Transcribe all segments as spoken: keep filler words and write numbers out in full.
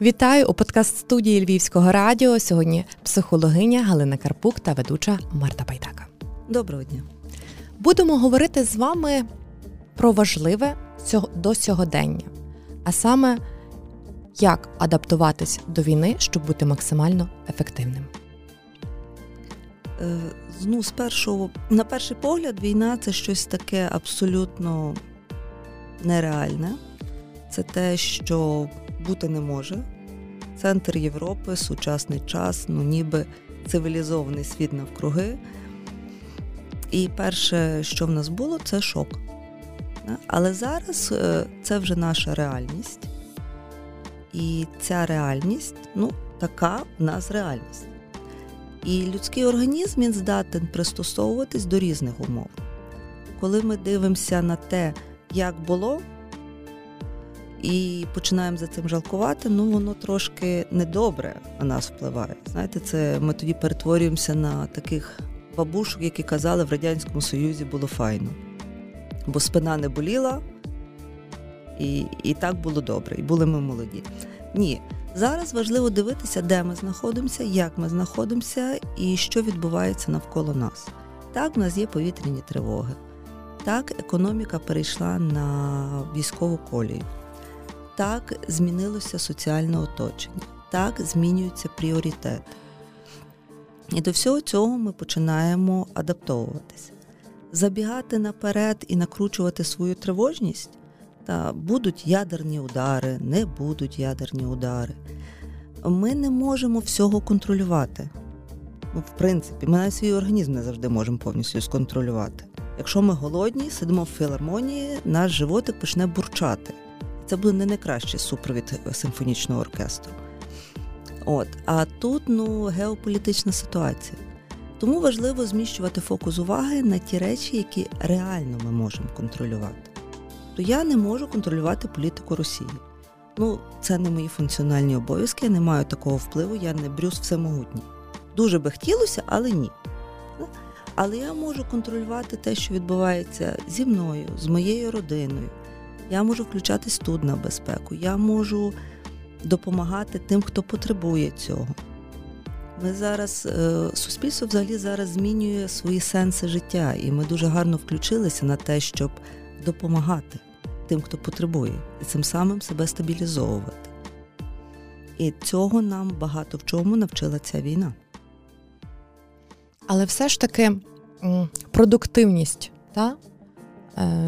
Вітаю у подкаст-студії Львівського радіо. Сьогодні психологиня Галина Карпук та ведуча Марта Байдака. Доброго дня. Будемо говорити з вами про важливе до сьогодення, а саме, як адаптуватись до війни, щоб бути максимально ефективним. Ну, з першого, на перший погляд, війна – це щось таке абсолютно нереальне. Це те, що бути не може. Центр Європи, сучасний час, ну ніби цивілізований світ навкруги. І перше, що в нас було, це шок. Але зараз це вже наша реальність. І ця реальність, ну, така в нас реальність. І людський організм, він здатен пристосовуватись до різних умов. Коли ми дивимося на те, як було, і починаємо за цим жалкувати, ну, воно трошки недобре на нас впливає. Знаєте, це ми тоді перетворюємося на таких бабушок, які казали, в Радянському Союзі було файно. Бо спина не боліла, і, і так було добре, і були ми молоді. Ні, зараз важливо дивитися, де ми знаходимося, як ми знаходимося, і що відбувається навколо нас. Так, в нас є повітряні тривоги. Так, економіка перейшла на військову колію. Так змінилося соціальне оточення, так змінюються пріоритети. І до всього цього ми починаємо адаптовуватися. Забігати наперед і накручувати свою тривожність, та будуть ядерні удари, не будуть ядерні удари. Ми не можемо всього контролювати. Ну, в принципі, ми навіть свій організм не завжди можемо повністю сконтролювати. Якщо ми голодні, сидимо в філармонії, наш животик почне бурчати. Це буде не найкращий супровід симфонічного оркестру. От. А тут, ну, геополітична ситуація. Тому важливо зміщувати фокус уваги на ті речі, які реально ми можемо контролювати. То я не можу контролювати політику Росії. Ну, це не мої функціональні обов'язки, я не маю такого впливу, я не Брюс Всемогутній. Дуже би хотілося, але ні. Але я можу контролювати те, що відбувається зі мною, з моєю родиною. Я можу включатись тут на безпеку, я можу допомагати тим, хто потребує цього. Ми зараз, суспільство взагалі зараз змінює свої сенси життя, і ми дуже гарно включилися на те, щоб допомагати тим, хто потребує, і цим самим себе стабілізовувати. І цього нам багато в чому навчила ця війна. Але все ж таки продуктивність та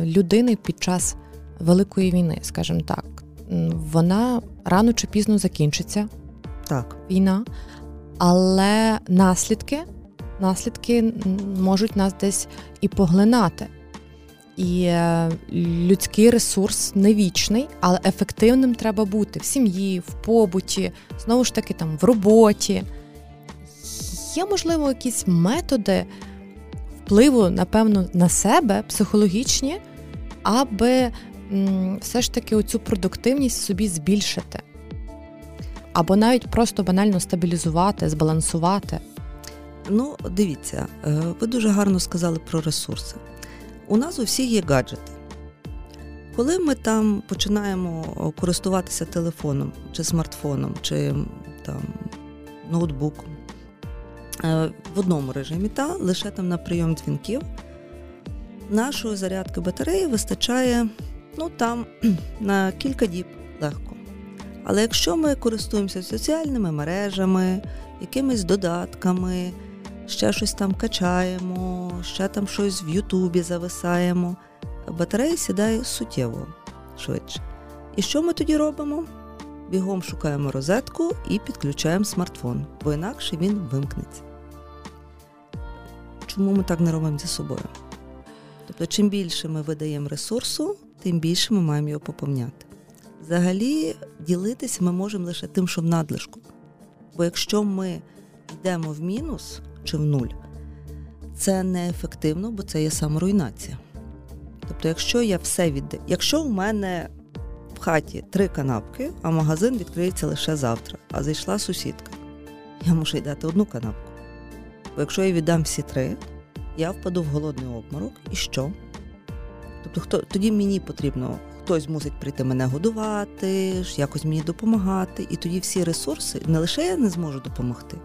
людини під час Великої війни, скажімо так, вона рано чи пізно закінчиться. Так. Війна. Але наслідки, наслідки можуть нас десь і поглинати. І людський ресурс не вічний, але ефективним треба бути в сім'ї, в побуті, знову ж таки, там, в роботі. Є, можливо, якісь методи впливу, напевно, на себе, психологічні, аби все ж таки оцю продуктивність собі збільшити. Або навіть просто банально стабілізувати, збалансувати. Ну, дивіться, ви дуже гарно сказали про ресурси. У нас у всіх є гаджети. Коли ми там починаємо користуватися телефоном, чи смартфоном, чи там, ноутбуком в одному режимі, та лише там на прийом дзвінків, нашої зарядки батареї вистачає, ну, там на кілька діб легко. Але якщо ми користуємося соціальними мережами, якимись додатками, ще щось там качаємо, ще там щось в Ютубі зависаємо, батарея сідає суттєво швидше. І що ми тоді робимо? Бігом шукаємо розетку і підключаємо смартфон, бо інакше він вимкнеться. Чому ми так не робимо зі собою? Тобто, чим більше ми видаємо ресурсу, тим більше ми маємо його поповняти. Взагалі, ділитися ми можемо лише тим, що в надлишку. Бо якщо ми йдемо в мінус чи в нуль, це неефективно, бо це є саморуйнація. Тобто, якщо я все віддаю, якщо в мене в хаті три канапки, а магазин відкриється лише завтра, а зайшла сусідка, я мушу й дати одну канапку. Бо якщо я віддам всі три, я впаду в голодний обморок, і що? Тобто, хто, тоді мені потрібно хтось мусить прийти мене годувати, якось мені допомагати. І тоді всі ресурси, не лише я не зможу допомогти,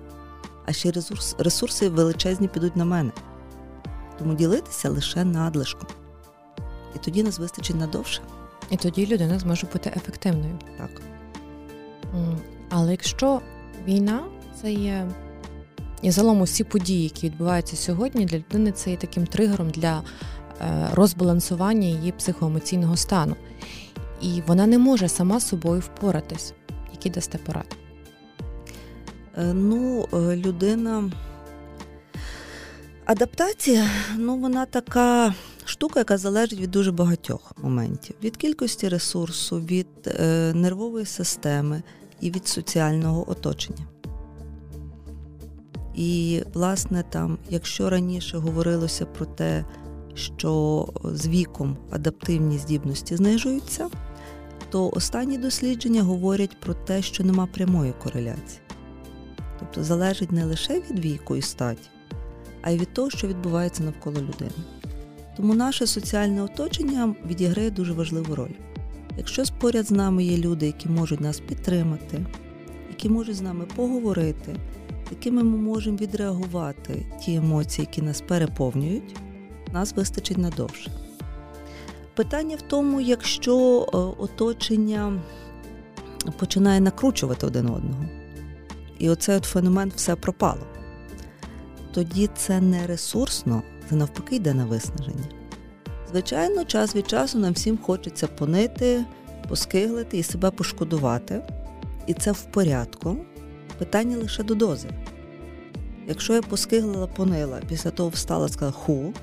а ще ресурс, ресурси величезні підуть на мене. Тому ділитися лише надлишком. І тоді нас вистачить надовше. І тоді людина зможе бути ефективною. Так. Але якщо війна – це є... І загалом усі події, які відбуваються сьогодні, для людини це є таким тригером для розбалансування її психоемоційного стану. І вона не може сама з собою впоратись. Які дасте поради? Ну, людина... Адаптація, ну, вона така штука, яка залежить від дуже багатьох моментів. Від кількості ресурсу, від е, нервової системи і від соціального оточення. І, власне, там, якщо раніше говорилося про те, що з віком адаптивні здібності знижуються, то останні дослідження говорять про те, що нема прямої кореляції. Тобто залежить не лише від віку і статі, а й від того, що відбувається навколо людини. Тому наше соціальне оточення відіграє дуже важливу роль. Якщо поряд з нами є люди, які можуть нас підтримати, які можуть з нами поговорити, якими ми можемо відреагувати ті емоції, які нас переповнюють, нас вистачить надовше. Питання в тому, якщо оточення починає накручувати один одного, і оцей от феномен «все пропало», тоді це не ресурсно, це навпаки йде на виснаження. Звичайно, час від часу нам всім хочеться понити, поскиглити і себе пошкодувати. І це в порядку. Питання лише до дози. Якщо я поскиглила, понила, після того встала, сказала «ху»,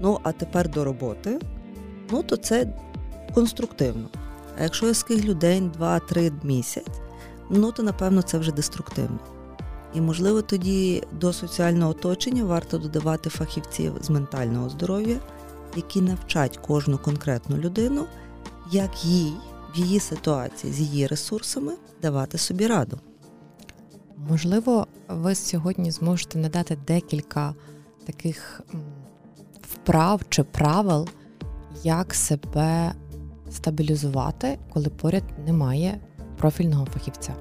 ну, а тепер до роботи, ну, то це конструктивно. А якщо я скиглю день, два, три, місяць, ну, то, напевно, це вже деструктивно. І, можливо, тоді до соціального оточення варто додавати фахівців з ментального здоров'я, які навчать кожну конкретну людину, як їй, в її ситуації, з її ресурсами давати собі раду. Можливо, ви сьогодні зможете надати декілька таких вправ чи правил, як себе стабілізувати, коли поряд немає профільного фахівця.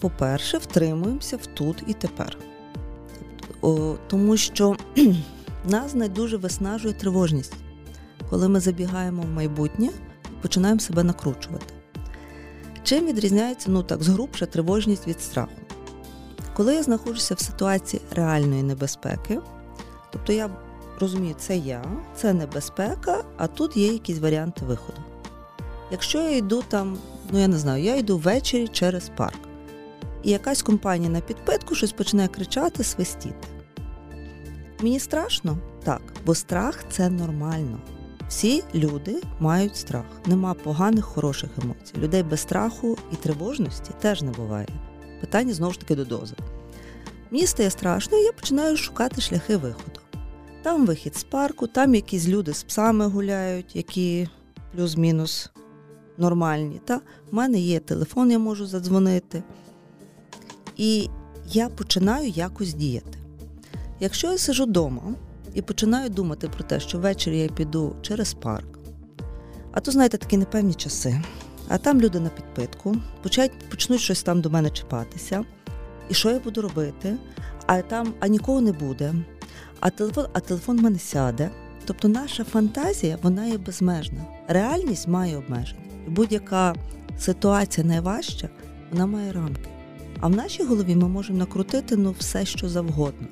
По-перше, втримуємося в тут і тепер. Тому що нас найдуже виснажує тривожність. Коли ми забігаємо в майбутнє, починаємо себе накручувати. Чим відрізняється, ну так, згрубша тривожність від страху? Коли я знаходжуся в ситуації реальної небезпеки, тобто я розумію, це я, це небезпека, а тут є якісь варіанти виходу. Якщо я йду там, ну я не знаю, я йду ввечері через парк, і якась компанія на підпитку щось починає кричати, свистіти. Мені страшно? Так, бо страх – це нормально. Всі люди мають страх. Нема поганих, хороших емоцій. Людей без страху і тривожності теж не буває. Питання, знову ж таки, до дози. Мені стає страшно, і я починаю шукати шляхи виходу. Там вихід з парку, там якісь люди з псами гуляють, які плюс-мінус нормальні. Та в мене є телефон, я можу задзвонити. І я починаю якось діяти. Якщо я сиджу вдома, і починаю думати про те, що ввечері я піду через парк. А то, знаєте, такі непевні часи. А там люди на підпитку, почать, почнуть щось там до мене чіпатися. І що я буду робити? А там, а нікого не буде. А телефон, а телефон в мене сяде. Тобто наша фантазія, вона є безмежна. Реальність має обмеження. І будь-яка ситуація найважча, вона має рамки. А в нашій голові ми можемо накрутити, ну, все, що завгодно.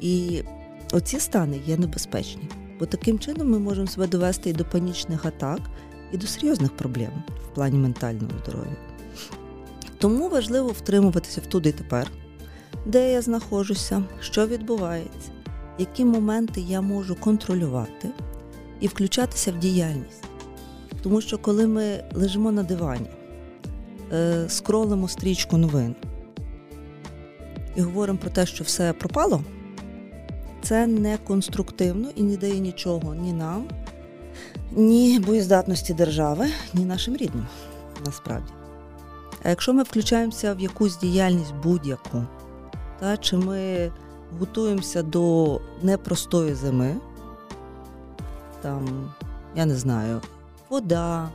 І оці стани є небезпечні, бо таким чином ми можемо себе довести і до панічних атак, і до серйозних проблем в плані ментального здоров'я. Тому важливо втримуватися в туди і тепер, де я знаходжуся, що відбувається, які моменти я можу контролювати і включатися в діяльність. Тому що коли ми лежимо на дивані, е- скролимо стрічку новин і говоримо про те, що все пропало, це не конструктивно і не дає нічого ні нам, ні боєздатності держави, ні нашим рідним, насправді. А якщо ми включаємося в якусь діяльність будь-яку, та, чи ми готуємося до непростої зими. Там, я не знаю, вода,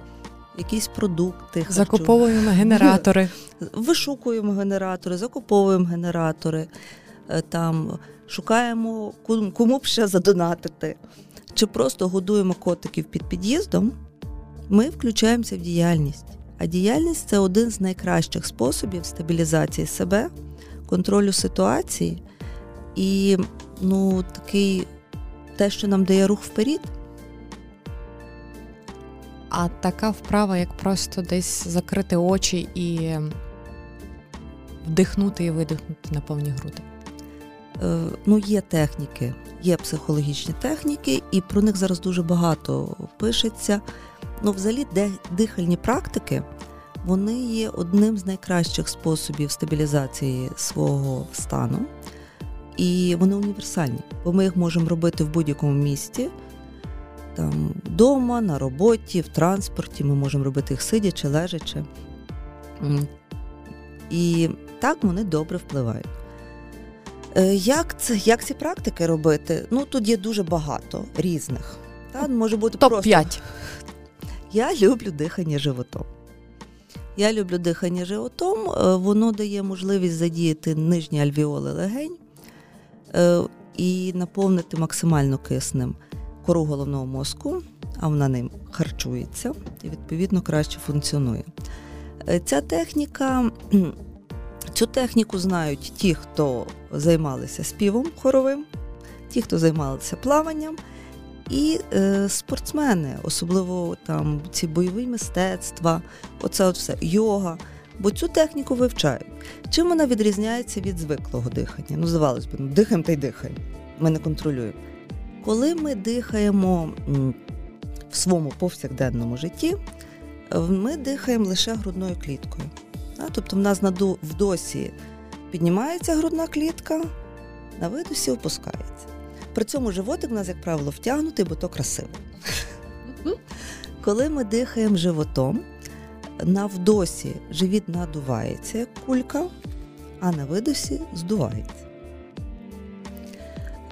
якісь продукти. Харчу. Закуповуємо генератори. Вишукуємо генератори, закуповуємо генератори. Там шукаємо, кому б ще задонатити. Чи просто годуємо котиків під під'їздом, ми включаємося в діяльність. А діяльність – це один з найкращих способів стабілізації себе, контролю ситуації і, ну, такий, те, що нам дає рух вперед. А така вправа, як просто десь закрити очі і вдихнути і видихнути на повні груди? Ну, є техніки, є психологічні техніки, і про них зараз дуже багато пишеться. Ну, взагалі, дихальні практики, вони є одним з найкращих способів стабілізації свого стану, і вони універсальні, бо ми їх можемо робити в будь-якому місці, там, вдома, на роботі, в транспорті, ми можемо робити їх сидячи, лежачи, і так вони добре впливають. Як це, як ці практики робити? Ну, тут є дуже багато різних. Та, може бути топ п'ять. Просто... Я люблю дихання животом. Я люблю дихання животом. Воно дає можливість задіяти нижні альвіоли легень і наповнити максимально киснем кору головного мозку, а вона ним харчується і, відповідно, краще функціонує. Ця техніка... Цю техніку знають ті, хто займалися співом хоровим, ті, хто займалися плаванням, і е, спортсмени, особливо там ці бойові мистецтва, оце от все, йога, бо цю техніку вивчають. Чим вона відрізняється від звиклого дихання? Ну, здавалось би, ну, дихаємо та й дихаємо, ми не контролюємо. Коли ми дихаємо в своєму повсякденному житті, ми дихаємо лише грудною кліткою. Тобто в нас в досі піднімається грудна клітка, на видосі опускається. При цьому животик в нас, як правило, втягнутий, бо то красиво. Mm-hmm. Коли ми дихаємо животом, на вдосі живіт надувається, як кулька, а на видосі здувається.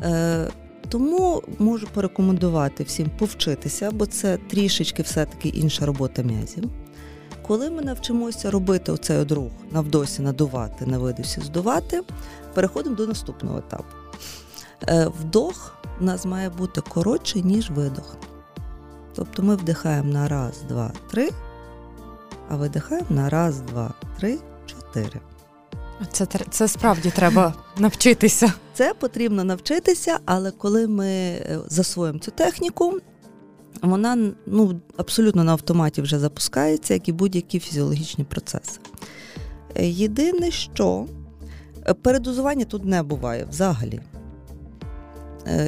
Е, тому можу порекомендувати всім повчитися, бо це трішечки все-таки інша робота м'язів. Коли ми навчимося робити оцей от рух, навдосі надувати, навидусі здувати, переходимо до наступного етапу. Вдох у нас має бути коротший, ніж видох. Тобто ми вдихаємо на раз, два, три, а видихаємо на раз, два, три, чотири. Це, це справді треба навчитися. Це потрібно навчитися, але коли ми засвоїмо цю техніку, вона, ну, абсолютно на автоматі вже запускається, як і будь-які фізіологічні процеси. Єдине, що передозування тут не буває взагалі.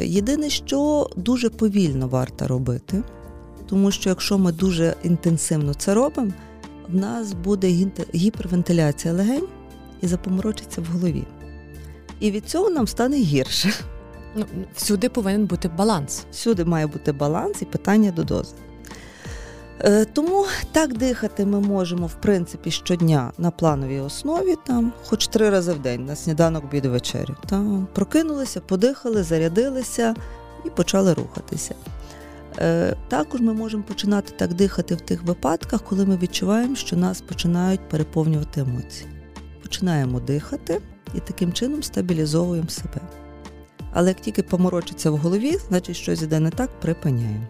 Єдине, що дуже повільно варто робити, тому що якщо ми дуже інтенсивно це робимо, в нас буде гіпервентиляція легень і запоморочиться в голові. І від цього нам стане гірше. Ну, всюди повинен бути баланс. Всюди має бути баланс і питання до дози. Е, тому так дихати ми можемо, в принципі, щодня на плановій основі, там, хоч три рази в день, на сніданок, обід і вечерю. Там, прокинулися, подихали, зарядилися і почали рухатися. Е, також ми можемо починати так дихати в тих випадках, коли ми відчуваємо, що нас починають переповнювати емоції. Починаємо дихати і таким чином стабілізовуємо себе. Але як тільки поморочиться в голові, значить, щось іде не так, припиняємо.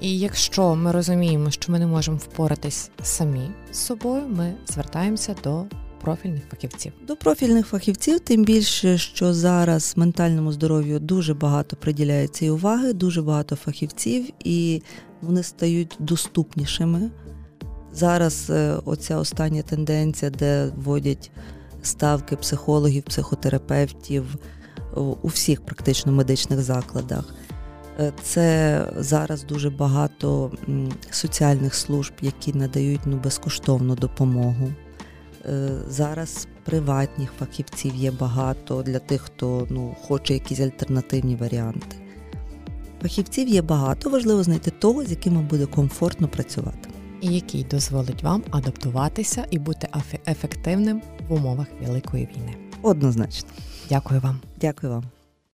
І якщо ми розуміємо, що ми не можемо впоратись самі з собою, ми звертаємося до профільних фахівців. До профільних фахівців, тим більше, що зараз ментальному здоров'ю дуже багато приділяється і уваги, дуже багато фахівців, і вони стають доступнішими. Зараз оця остання тенденція, де вводять ставки психологів, психотерапевтів, у всіх практично медичних закладах. Це зараз дуже багато соціальних служб, які надають, ну, безкоштовну допомогу. Зараз приватних фахівців є багато для тих, хто, ну, хоче якісь альтернативні варіанти. Фахівців є багато, важливо знайти того, з яким вам буде комфортно працювати. І який дозволить вам адаптуватися і бути ефективним в умовах Великої війни. Однозначно. Дякую вам. Дякую вам.